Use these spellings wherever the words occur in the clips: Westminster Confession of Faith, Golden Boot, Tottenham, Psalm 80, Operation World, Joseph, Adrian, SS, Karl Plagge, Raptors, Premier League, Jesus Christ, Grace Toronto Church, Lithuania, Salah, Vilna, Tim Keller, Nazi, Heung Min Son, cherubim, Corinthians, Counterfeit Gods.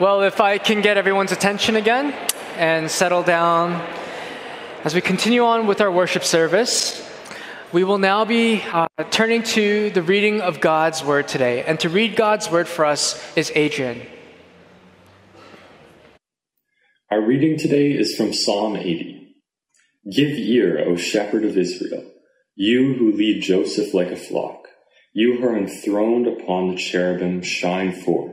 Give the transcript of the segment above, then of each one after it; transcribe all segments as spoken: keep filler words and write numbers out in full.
Well, if I can get everyone's attention again and settle down as we continue on with our worship service, we will now be uh, turning to the reading of God's Word today. And to read God's Word for us is Adrian. Our reading today is from Psalm eighty. Give ear, O shepherd of Israel, you who lead Joseph like a flock, you who are enthroned upon the cherubim, shine forth.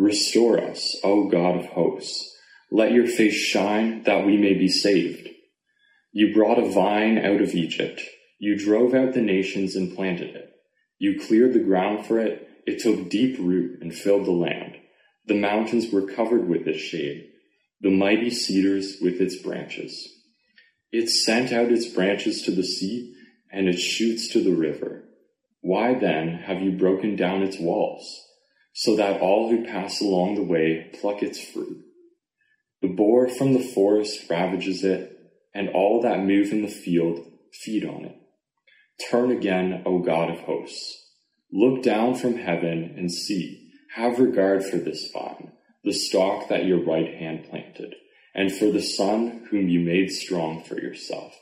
Restore us, O God of hosts. Let your face shine that we may be saved. You brought a vine out of Egypt. You drove out the nations and planted it. You cleared the ground for it. It took deep root and filled the land. The mountains were covered with its shade, the mighty cedars with its branches. It sent out its branches to the sea and its shoots to the river. Why then have you broken down its walls, so that all who pass along the way pluck its fruit? The boar from the forest ravages it, and all that move in the field feed on it. Turn again, O God of hosts. Look down from heaven and see. Have regard for this vine, the stalk that your right hand planted, and for the son whom you made strong for yourself.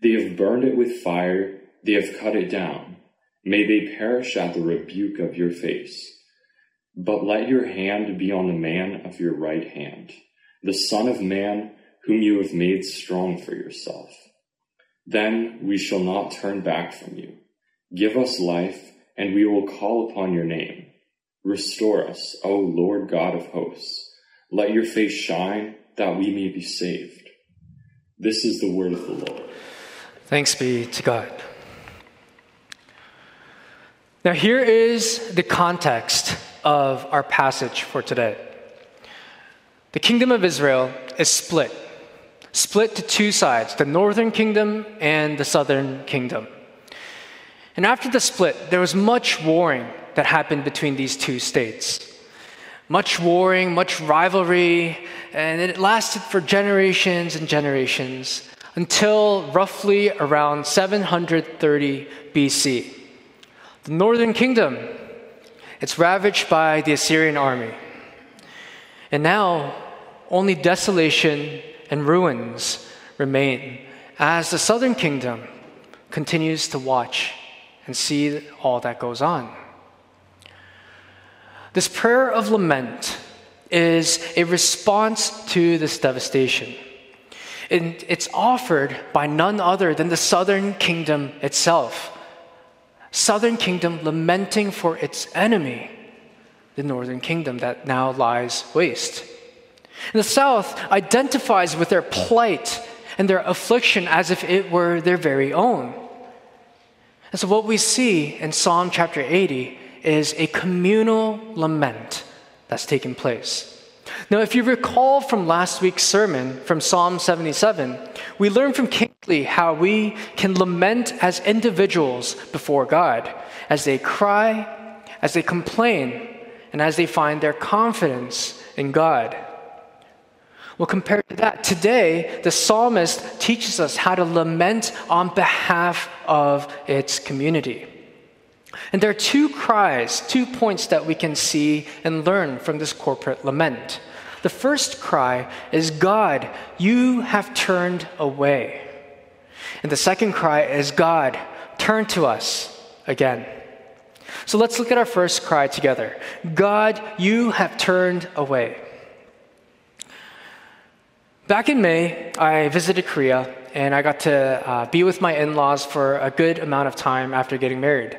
They have burned it with fire. They have cut it down. May they perish at the rebuke of your face. But let your hand be on the man of your right hand, the son of man whom you have made strong for yourself. Then we shall not turn back from you. Give us life, and we will call upon your name. Restore us, O Lord God of hosts. Let your face shine, that we may be saved. This is the word of the Lord. Thanks be to God. Now here is the context of our passage for today. The kingdom of Israel is split, split to two sides, the northern kingdom and the southern kingdom. And after the split, there was much warring that happened between these two states. Much warring, much rivalry, and it lasted for generations and generations until roughly around seven hundred thirty B C. The northern kingdom, it's ravaged by the Assyrian army. And now, only desolation and ruins remain as the southern kingdom continues to watch and see all that goes on. This prayer of lament is a response to this devastation. And it's offered by none other than the southern kingdom itself. Southern kingdom lamenting for its enemy, the northern kingdom that now lies waste. And the south identifies with their plight and their affliction as if it were their very own. And so what we see in Psalm chapter eighty is a communal lament that's taking place. Now, if you recall from last week's sermon from Psalm seventy-seven, we learned from Kingsley how we can lament as individuals before God, as they cry, as they complain, and as they find their confidence in God. Well, compared to that, today, the psalmist teaches us how to lament on behalf of its community. And there are two cries, two points that we can see and learn from this corporate lament. The first cry is, God, you have turned away. And the second cry is, God, turn to us again. So let's look at our first cry together. God, you have turned away. Back in May, I visited Korea, and I got to uh, be with my in-laws for a good amount of time after getting married.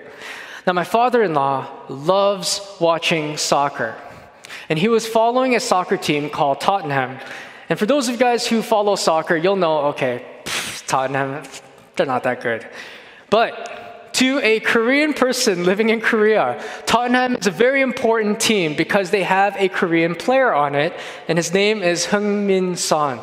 Now, my father-in-law loves watching soccer, and he was following a soccer team called Tottenham. And for those of you guys who follow soccer, you'll know, okay, pff, Tottenham, they're not that good. But To a Korean person living in Korea, Tottenham is a very important team because they have a Korean player on it, and his name is Heung Min Son.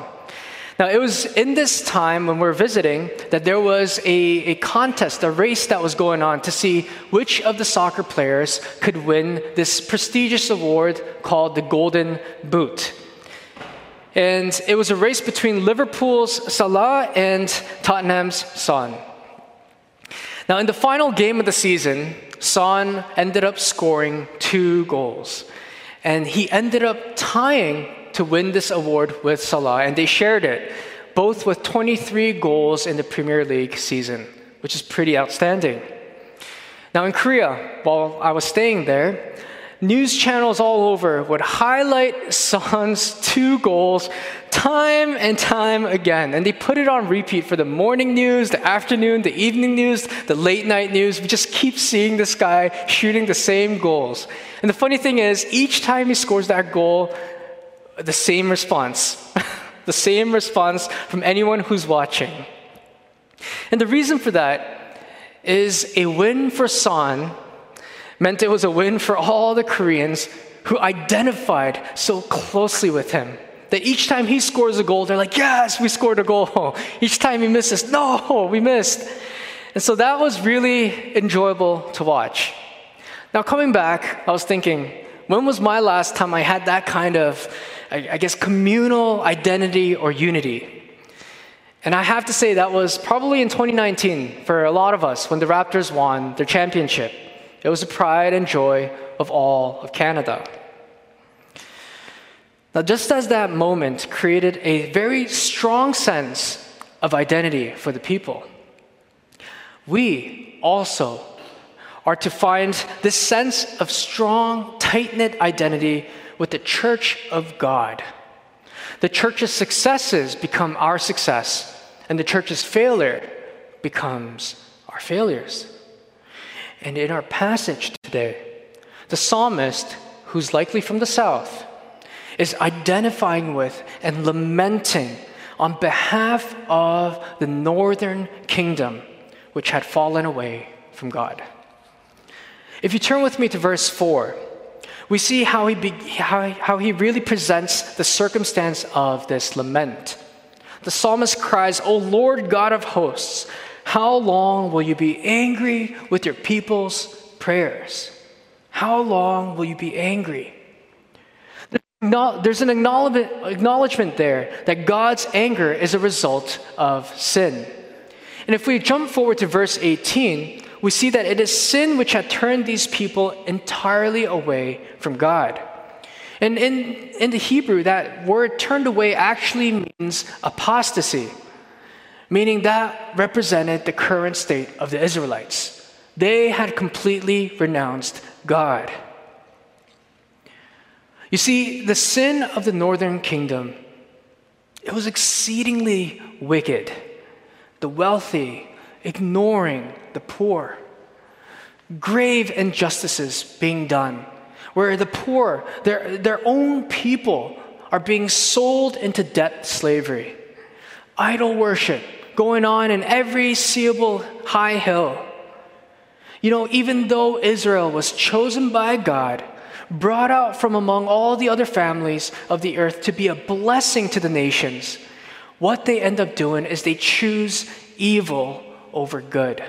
Now, it was in this time when we were visiting that there was a, a contest, a race that was going on to see which of the soccer players could win this prestigious award called the Golden Boot. And it was a race between Liverpool's Salah and Tottenham's Son. Now, in the final game of the season, Son ended up scoring two goals. And he ended up tying to win this award with Salah, and they shared it, both with twenty-three goals in the Premier League season, which is pretty outstanding. Now, in Korea, while I was staying there, news channels all over would highlight Son's two goals time and time again, and they put it on repeat for the morning news, the afternoon, the evening news, the late night news. We just keep seeing this guy shooting the same goals. And the funny thing is, each time he scores that goal, the same response, the same response from anyone who's watching. And the reason for that is a win for Son meant it was a win for all the Koreans who identified so closely with him that each time he scores a goal, they're like, yes, we scored a goal. Each time he misses, no, we missed. And so that was really enjoyable to watch. Now, coming back, I was thinking, when was my last time I had that kind of, I guess, communal identity or unity? And I have to say that was probably in twenty nineteen for a lot of us when the Raptors won their championship. It was the pride and joy of all of Canada. Now, just as that moment created a very strong sense of identity for the people, we also are to find this sense of strong, tight-knit identity with the church of God. The church's successes become our success, and the church's failure becomes our failures. And in our passage today, the psalmist, who's likely from the south, is identifying with and lamenting on behalf of the northern kingdom, which had fallen away from God. If you turn with me to verse four, we see how he, be, how, how he really presents the circumstance of this lament. The psalmist cries, "O Lord God of hosts, how long will you be angry with your people's prayers?" How long will you be angry? There's an acknowledgement there that God's anger is a result of sin. And if we jump forward to verse eighteen, we see that it is sin which had turned these people entirely away from God. And in, in the Hebrew, that word "turned away" actually means apostasy, meaning that represented the current state of the Israelites. They had completely renounced God. You see, the sin of the northern kingdom, it was exceedingly wicked. The wealthy ignoring the poor, grave injustices being done, where the poor, their, their own people, are being sold into debt slavery, idol worship going on in every seeable high hill. You know, even though Israel was chosen by God, brought out from among all the other families of the earth to be a blessing to the nations, what they end up doing is they choose evil over good.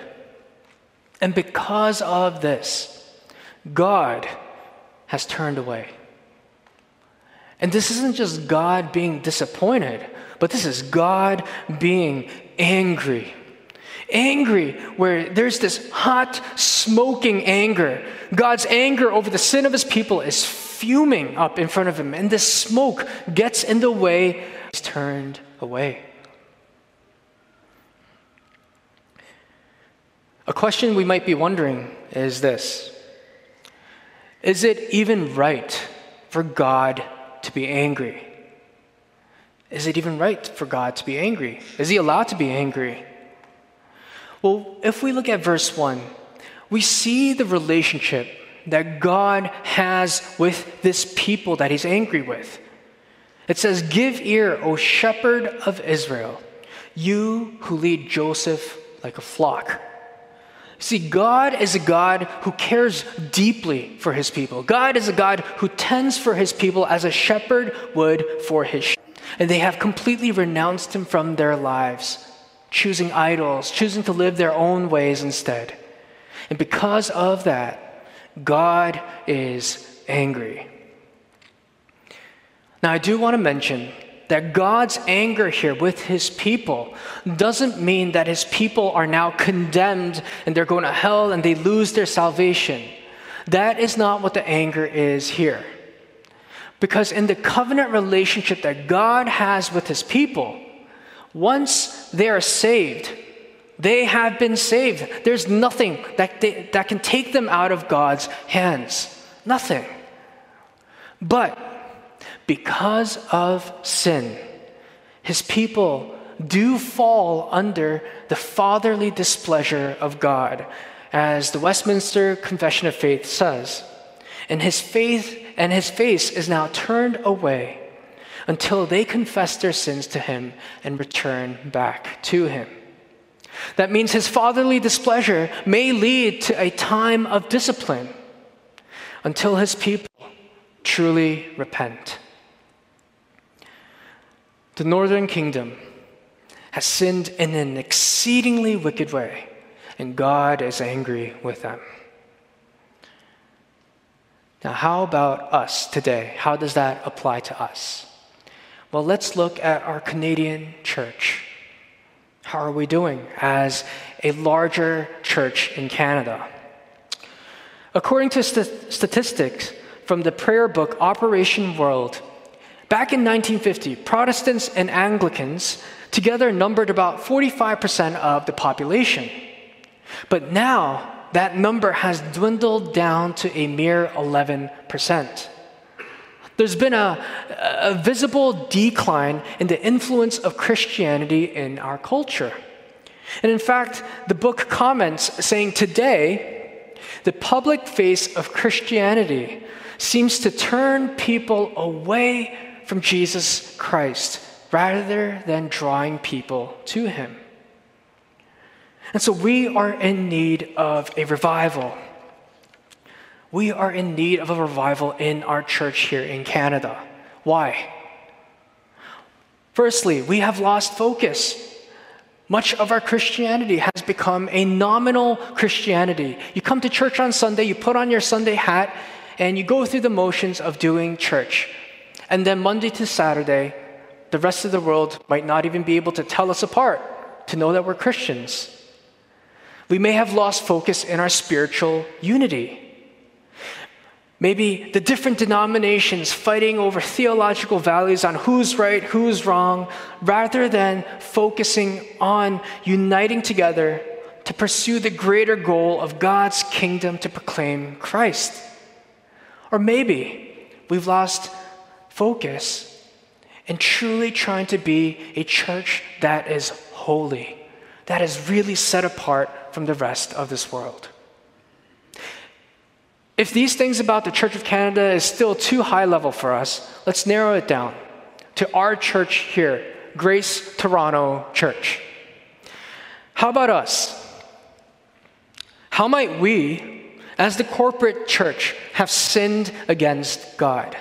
And because of this, God has turned away. And this isn't just God being disappointed, but this is God being angry. Angry where there's this hot, smoking anger. God's anger over the sin of his people is fuming up in front of him, and this smoke gets in the way. He's turned away. A question we might be wondering is this: is it even right for God to be angry? Is it even right for God to be angry? Is he allowed to be angry? Well, if we look at verse one, we see the relationship that God has with this people that he's angry with. It says, "Give ear, O shepherd of Israel, you who lead Joseph like a flock. See, God is a God who cares deeply for his people. God is a God who tends for his people as a shepherd would for his sheep. And they have completely renounced him from their lives, choosing idols, choosing to live their own ways instead. And because of that, God is angry. Now, I do want to mention that God's anger here with his people doesn't mean that his people are now condemned and they're going to hell and they lose their salvation. That is not what the anger is here. Because in the covenant relationship that God has with his people, once they are saved, they have been saved. There's nothing that, they, that can take them out of God's hands. Nothing. But because of sin, his people do fall under the fatherly displeasure of God, as the Westminster Confession of Faith says. And his faith and his face is now turned away until they confess their sins to him and return back to him. That means his fatherly displeasure may lead to a time of discipline until his people truly repent. The northern kingdom has sinned in an exceedingly wicked way, and God is angry with them. Now, how about us today? How does that apply to us? Well, let's look at our Canadian church. How are we doing as a larger church in Canada? According to st- statistics from the prayer book Operation World, back in nineteen fifty, Protestants and Anglicans together numbered about forty-five percent of the population. But now, that number has dwindled down to a mere eleven percent. There's been a, a visible decline in the influence of Christianity in our culture. And in fact, the book comments saying today, the public face of Christianity seems to turn people away from Jesus Christ rather than drawing people to him. And so we are in need of a revival. We are in need of a revival in our church here in Canada. Why? Firstly, we have lost focus. Much of our Christianity has become a nominal Christianity. You come to church on Sunday, you put on your Sunday hat, and you go through the motions of doing church. And then Monday to Saturday, the rest of the world might not even be able to tell us apart to know that we're Christians. We may have lost focus in our spiritual unity. Maybe the different denominations fighting over theological values on who's right, who's wrong, rather than focusing on uniting together to pursue the greater goal of God's kingdom to proclaim Christ. Or maybe we've lost focus in truly trying to be a church that is holy, that is really set apart from the rest of this world. If these things about the Church of Canada is still too high level for us, let's narrow it down to our church here, Grace Toronto Church. How about us? How might we, as the corporate church, have sinned against God?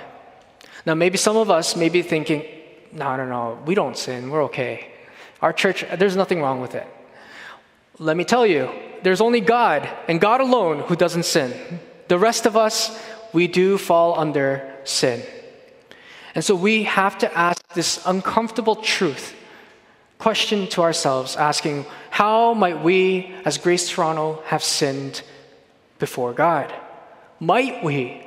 Now, maybe some of us may be thinking, no, no, no, we don't sin, we're okay. Our church, there's nothing wrong with it. Let me tell you, there's only God, and God alone, who doesn't sin. The rest of us, we do fall under sin. And so we have to ask this uncomfortable truth, question to ourselves, asking, how might we, as Grace Toronto, have sinned before God? Might we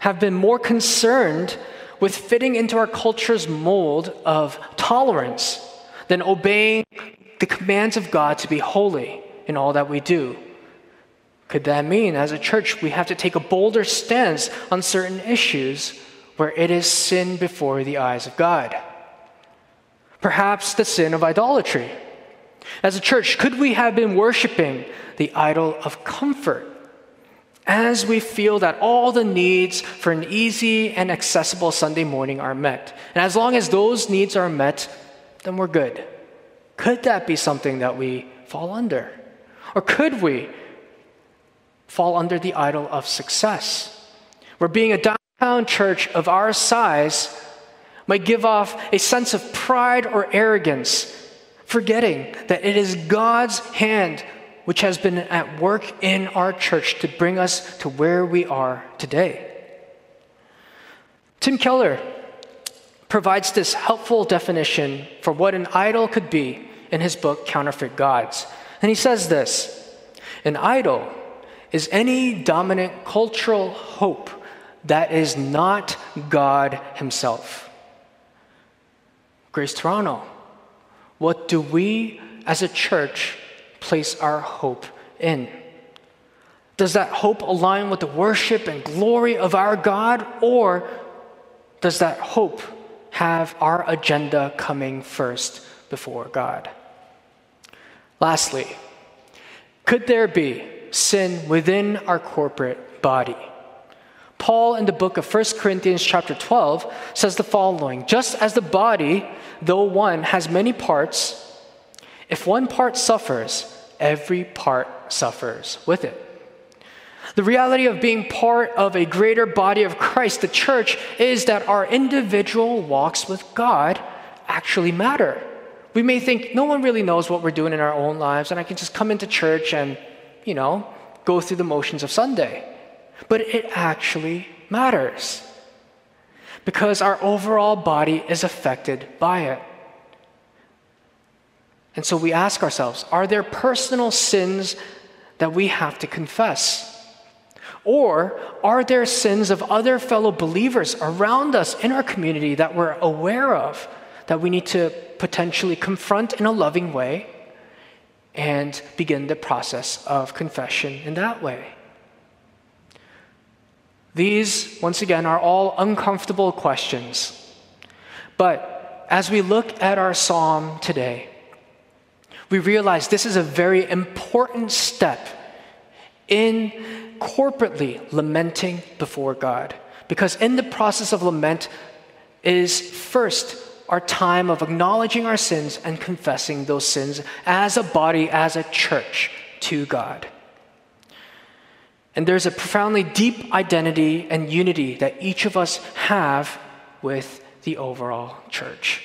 have been more concerned with fitting into our culture's mold of tolerance than obeying the commands of God to be holy in all that we do? Could that mean, as a church, we have to take a bolder stance on certain issues where it is sin before the eyes of God? Perhaps the sin of idolatry. As a church, could we have been worshiping the idol of comfort as we feel that all the needs for an easy and accessible Sunday morning are met? And as long as those needs are met, then we're good. Could that be something that we fall under? Or could we fall under the idol of success, where being a downtown church of our size might give off a sense of pride or arrogance, forgetting that it is God's hand which has been at work in our church to bring us to where we are today. Tim Keller provides this helpful definition for what an idol could be in his book, Counterfeit Gods. And he says this: an idol is any dominant cultural hope that is not God himself. Grace Toronto, what do we as a church place our hope in? Does that hope align with the worship and glory of our God, or does that hope have our agenda coming first before God? Lastly, could there be sin within our corporate body? Paul, in the book of First Corinthians chapter twelve, says the following: just as the body, though one, has many parts, if one part suffers, every part suffers with it. The reality of being part of a greater body of Christ, the church, is that our individual walks with God actually matter. We may think no one really knows what we're doing in our own lives, and I can just come into church and, you know, go through the motions of Sunday. But it actually matters, because our overall body is affected by it. And so we ask ourselves, are there personal sins that we have to confess? Or are there sins of other fellow believers around us in our community that we're aware of, that we need to potentially confront in a loving way and begin the process of confession in that way? These, once again, are all uncomfortable questions. But as we look at our psalm today, we realize this is a very important step in corporately lamenting before God, because in the process of lament is first our time of acknowledging our sins and confessing those sins as a body, as a church, to God. And there's a profoundly deep identity and unity that each of us have with the overall church.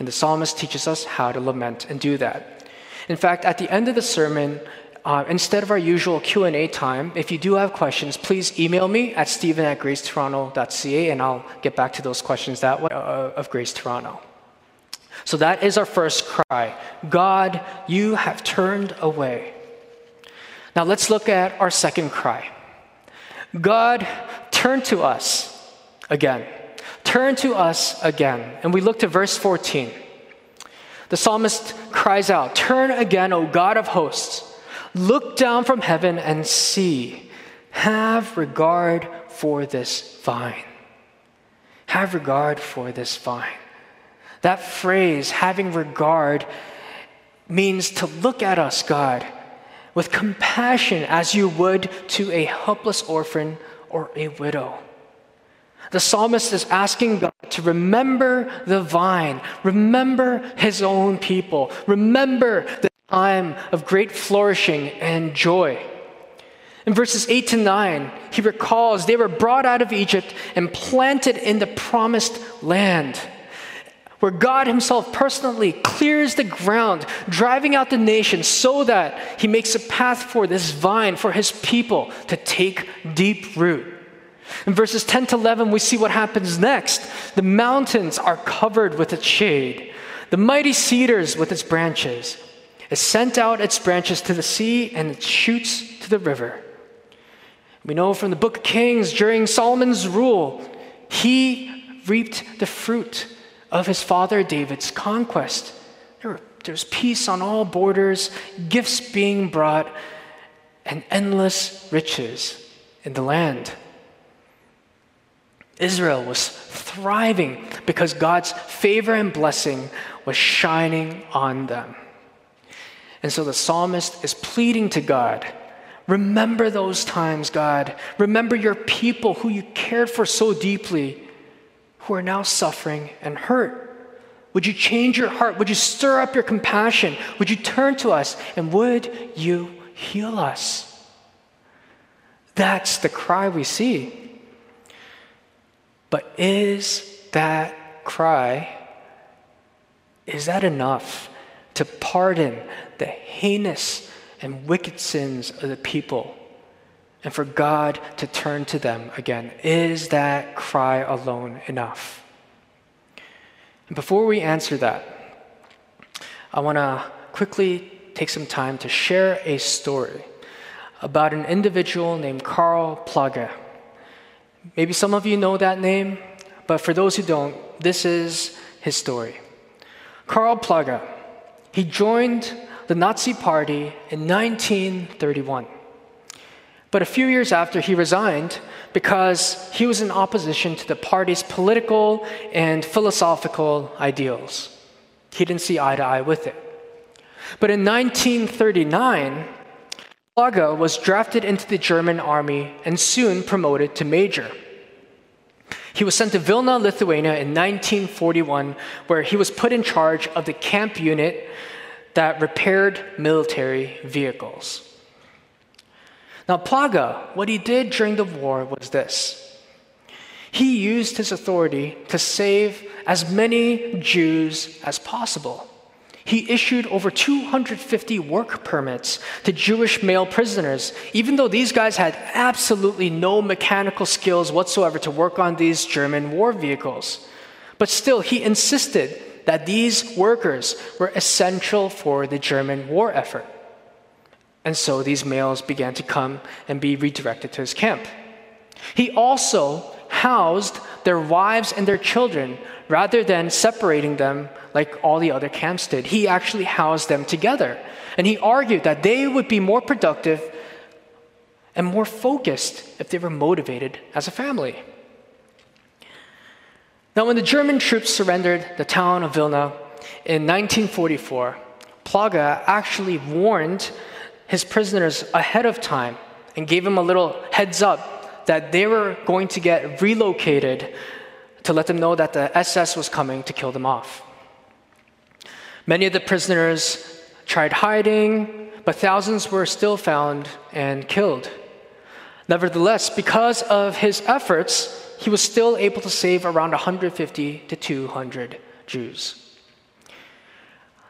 And the psalmist teaches us how to lament and do that. In fact, at the end of the sermon, Uh, instead of our usual Q and A time, if you do have questions, please email me at steven at gracetoronto dot c a, and I'll get back to those questions that way uh, of Grace Toronto. So that is our first cry: God, you have turned away. Now let's look at our second cry: God, turn to us again. Turn to us again. And we look to verse fourteen. The psalmist cries out, "Turn again, O God of hosts. Look down from heaven and see. Have regard for this vine." Have regard for this vine. That phrase, having regard, means to look at us, God, with compassion as you would to a helpless orphan or a widow. The psalmist is asking God to remember the vine, remember his own people, remember the time of great flourishing and joy. In verses eight to nine, he recalls they were brought out of Egypt and planted in the promised land, where God himself personally clears the ground, driving out the nation so that he makes a path for this vine, for his people to take deep root. In verses ten to eleven, we see what happens next. The mountains are covered with its shade, the mighty cedars with its branches. It sent out its branches to the sea and its shoots to the river. We know from the book of Kings, during Solomon's rule, he reaped the fruit of his father David's conquest. There was peace on all borders, gifts being brought, and endless riches in the land. Israel was thriving because God's favor and blessing was shining on them. And so the psalmist is pleading to God, remember those times, God. Remember your people who you cared for so deeply, who are now suffering and hurt. Would you change your heart? Would you stir up your compassion? Would you turn to us? And would you heal us? That's the cry we see. But is that cry, is that enough to pardon the heinous and wicked sins of the people and for God to turn to them again? Is that cry alone enough? And before we answer that, I want to quickly take some time to share a story about an individual named Karl Plagge. Maybe some of you know that name, but for those who don't, this is his story. Karl Plagge, he joined the Nazi Party in nineteen thirty-one. But a few years after, he resigned because he was in opposition to the party's political and philosophical ideals. He didn't see eye to eye with it. But in nineteen thirty-nine, Plagge was drafted into the German army and soon promoted to major. He was sent to Vilna, Lithuania in nineteen forty-one, where he was put in charge of the camp unit that repaired military vehicles. Now, Plagge, what he did during the war was this. He used his authority to save as many Jews as possible. He issued over two hundred fifty work permits to Jewish male prisoners, even though these guys had absolutely no mechanical skills whatsoever to work on these German war vehicles. But still, he insisted that these workers were essential for the German war effort. And so these males began to come and be redirected to his camp. He also housed their wives and their children rather than separating them like all the other camps did. He actually housed them together. And he argued that they would be more productive and more focused if they were motivated as a family. Now, when the German troops surrendered the town of Vilna in nineteen forty-four, Plagge actually warned his prisoners ahead of time and gave them a little heads up that they were going to get relocated to let them know that the S S was coming to kill them off. Many of the prisoners tried hiding, but thousands were still found and killed. Nevertheless, because of his efforts, he was still able to save around one hundred fifty to two hundred Jews.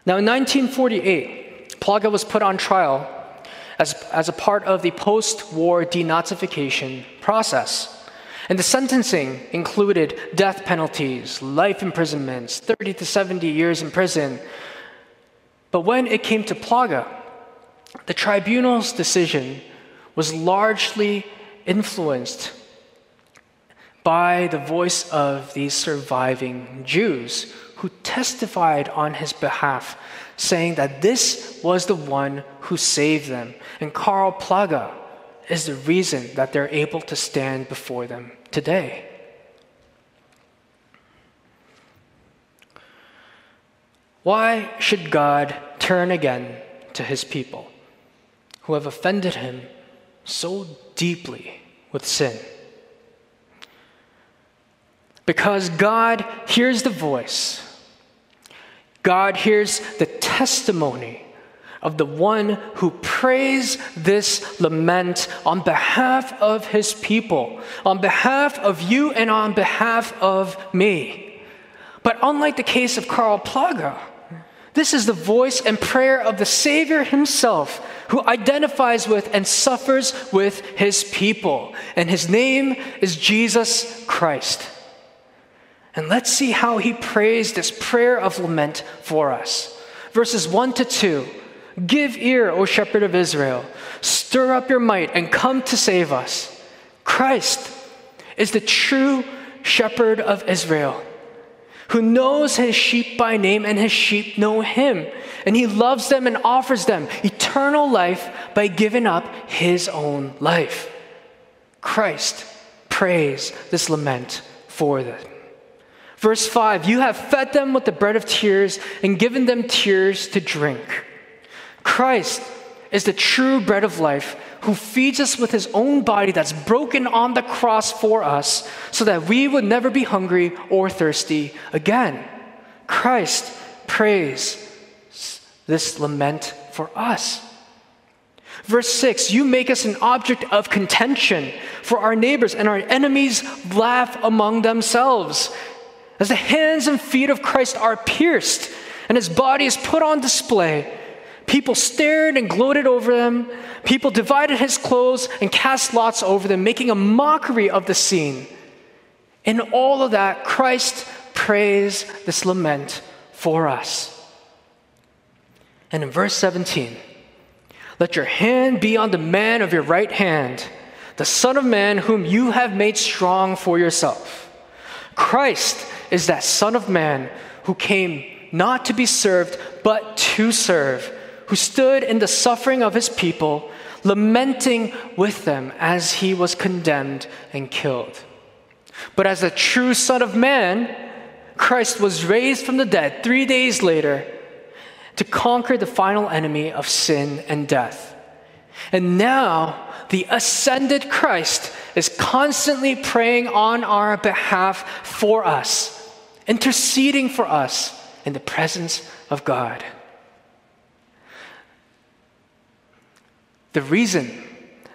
Now, in nineteen forty-eight, Plagge was put on trial As, as a part of the post-war denazification process. And the sentencing included death penalties, life imprisonments, thirty to seventy years in prison. But when it came to Plagge, the tribunal's decision was largely influenced by the voice of these surviving Jews who testified on his behalf, saying that this was the one who saved them. And Karl Plagge is the reason that they're able to stand before them today. Why should God turn again to his people who have offended him so deeply with sin? Because God hears the voice. God hears the testimony of the one who prays this lament on behalf of his people, on behalf of you and on behalf of me. But unlike the case of Karl Plagge, this is the voice and prayer of the Savior himself who identifies with and suffers with his people. And his name is Jesus Christ. And let's see how he prays this prayer of lament for us. Verses one to two, "Give ear, O shepherd of Israel. Stir up your might and come to save us. Christ is the true shepherd of Israel, who knows his sheep by name, and his sheep know him. And he loves them and offers them eternal life by giving up his own life." Christ prays this lament for them. Verse five, "You have fed them with the bread of tears and given them tears to drink. Christ is the true bread of life, who feeds us with his own body that's broken on the cross for us so that we would never be hungry or thirsty again." Christ prays this lament for us. Verse six, you make us an object of contention for our neighbors, and our enemies laugh among themselves. As the hands and feet of Christ are pierced, and his body is put on display, people stared and gloated over them. People divided his clothes and cast lots over them, making a mockery of the scene. In all of that, Christ prays this lament for us. And in verse seventeen, let your hand be on the man of your right hand, the Son of Man whom you have made strong for yourself. Christ is that Son of Man who came not to be served, but to serve, who stood in the suffering of his people, lamenting with them as he was condemned and killed. But as a true Son of Man, Christ was raised from the dead three days later to conquer the final enemy of sin and death. And now, the ascended Christ is constantly praying on our behalf for us, interceding for us in the presence of God. The reason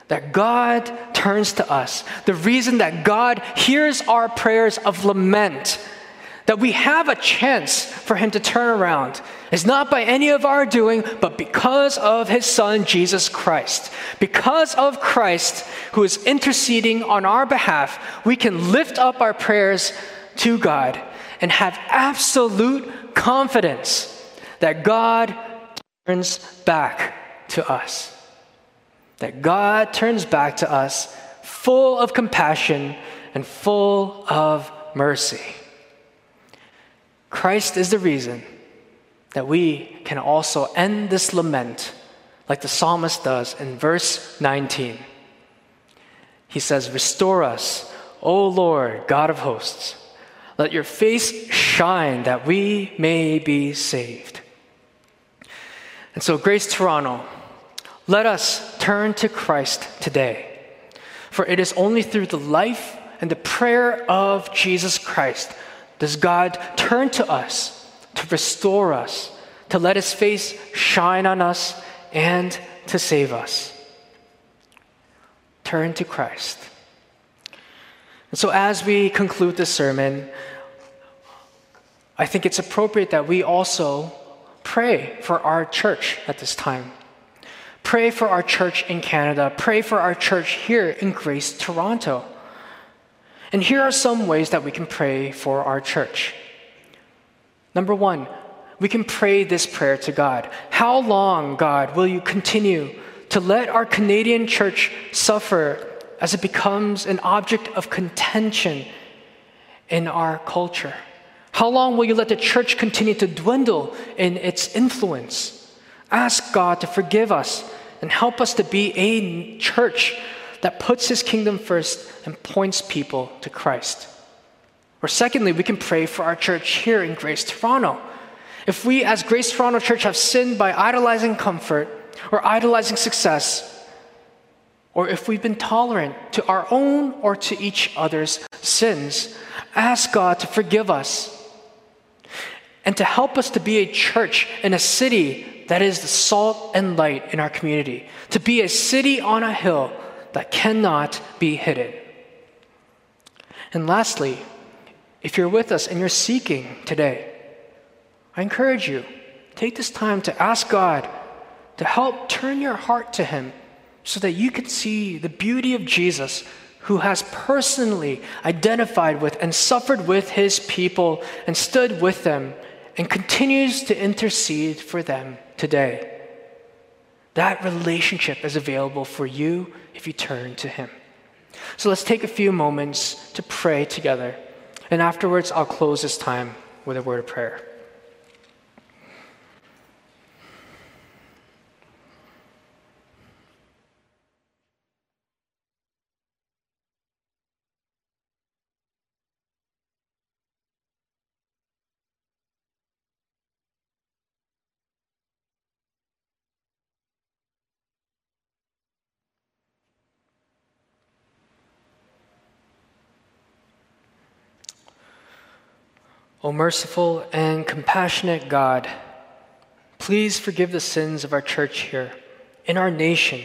that God turns to us, the reason that God hears our prayers of lament, that we have a chance for him to turn around, is not by any of our doing, but because of his Son, Jesus Christ. Because of Christ, who is interceding on our behalf, we can lift up our prayers to God and have absolute confidence that God turns back to us. That God turns back to us full of compassion and full of mercy. Christ is the reason that we can also end this lament like the psalmist does in verse nineteen. He says, restore us, O Lord, God of hosts. Let your face shine that we may be saved. And so, Grace Toronto, let us turn to Christ today, for it is only through the life and the prayer of Jesus Christ does God turn to us to restore us, to let his face shine on us, and to save us. Turn to Christ. And so as we conclude this sermon, I think it's appropriate that we also pray for our church at this time. Pray for our church in Canada. Pray for our church here in Grace, Toronto. And here are some ways that we can pray for our church. Number one, we can pray this prayer to God. How long, God, will you continue to let our Canadian church suffer as it becomes an object of contention in our culture? How long will you let the church continue to dwindle in its influence? Ask God to forgive us and help us to be a church that puts his kingdom first and points people to Christ. Or secondly, we can pray for our church here in Grace Toronto. If we as Grace Toronto Church have sinned by idolizing comfort or idolizing success, or if we've been tolerant to our own or to each other's sins, ask God to forgive us and to help us to be a church in a city that is the salt and light in our community, to be a city on a hill that cannot be hidden. And lastly, if you're with us and you're seeking today, I encourage you, take this time to ask God to help turn your heart to him so that you can see the beauty of Jesus, who has personally identified with and suffered with his people and stood with them and continues to intercede for them today. That relationship is available for you if you turn to him. So let's take a few moments to pray together. And afterwards, I'll close this time with a word of prayer. O merciful and compassionate God, please forgive the sins of our church here in our nation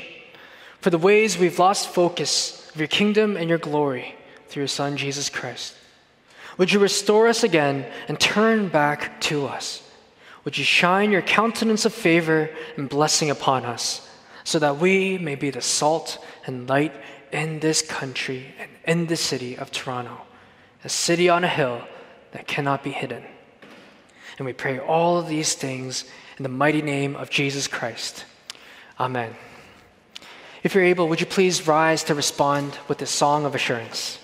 for the ways we've lost focus of your kingdom and your glory through your Son, Jesus Christ. Would you restore us again and turn back to us? Would you shine your countenance of favor and blessing upon us so that we may be the salt and light in this country and in the city of Toronto, a city on a hill that cannot be hidden. And we pray all of these things in the mighty name of Jesus Christ. Amen. If you're able, would you please rise to respond with this song of assurance?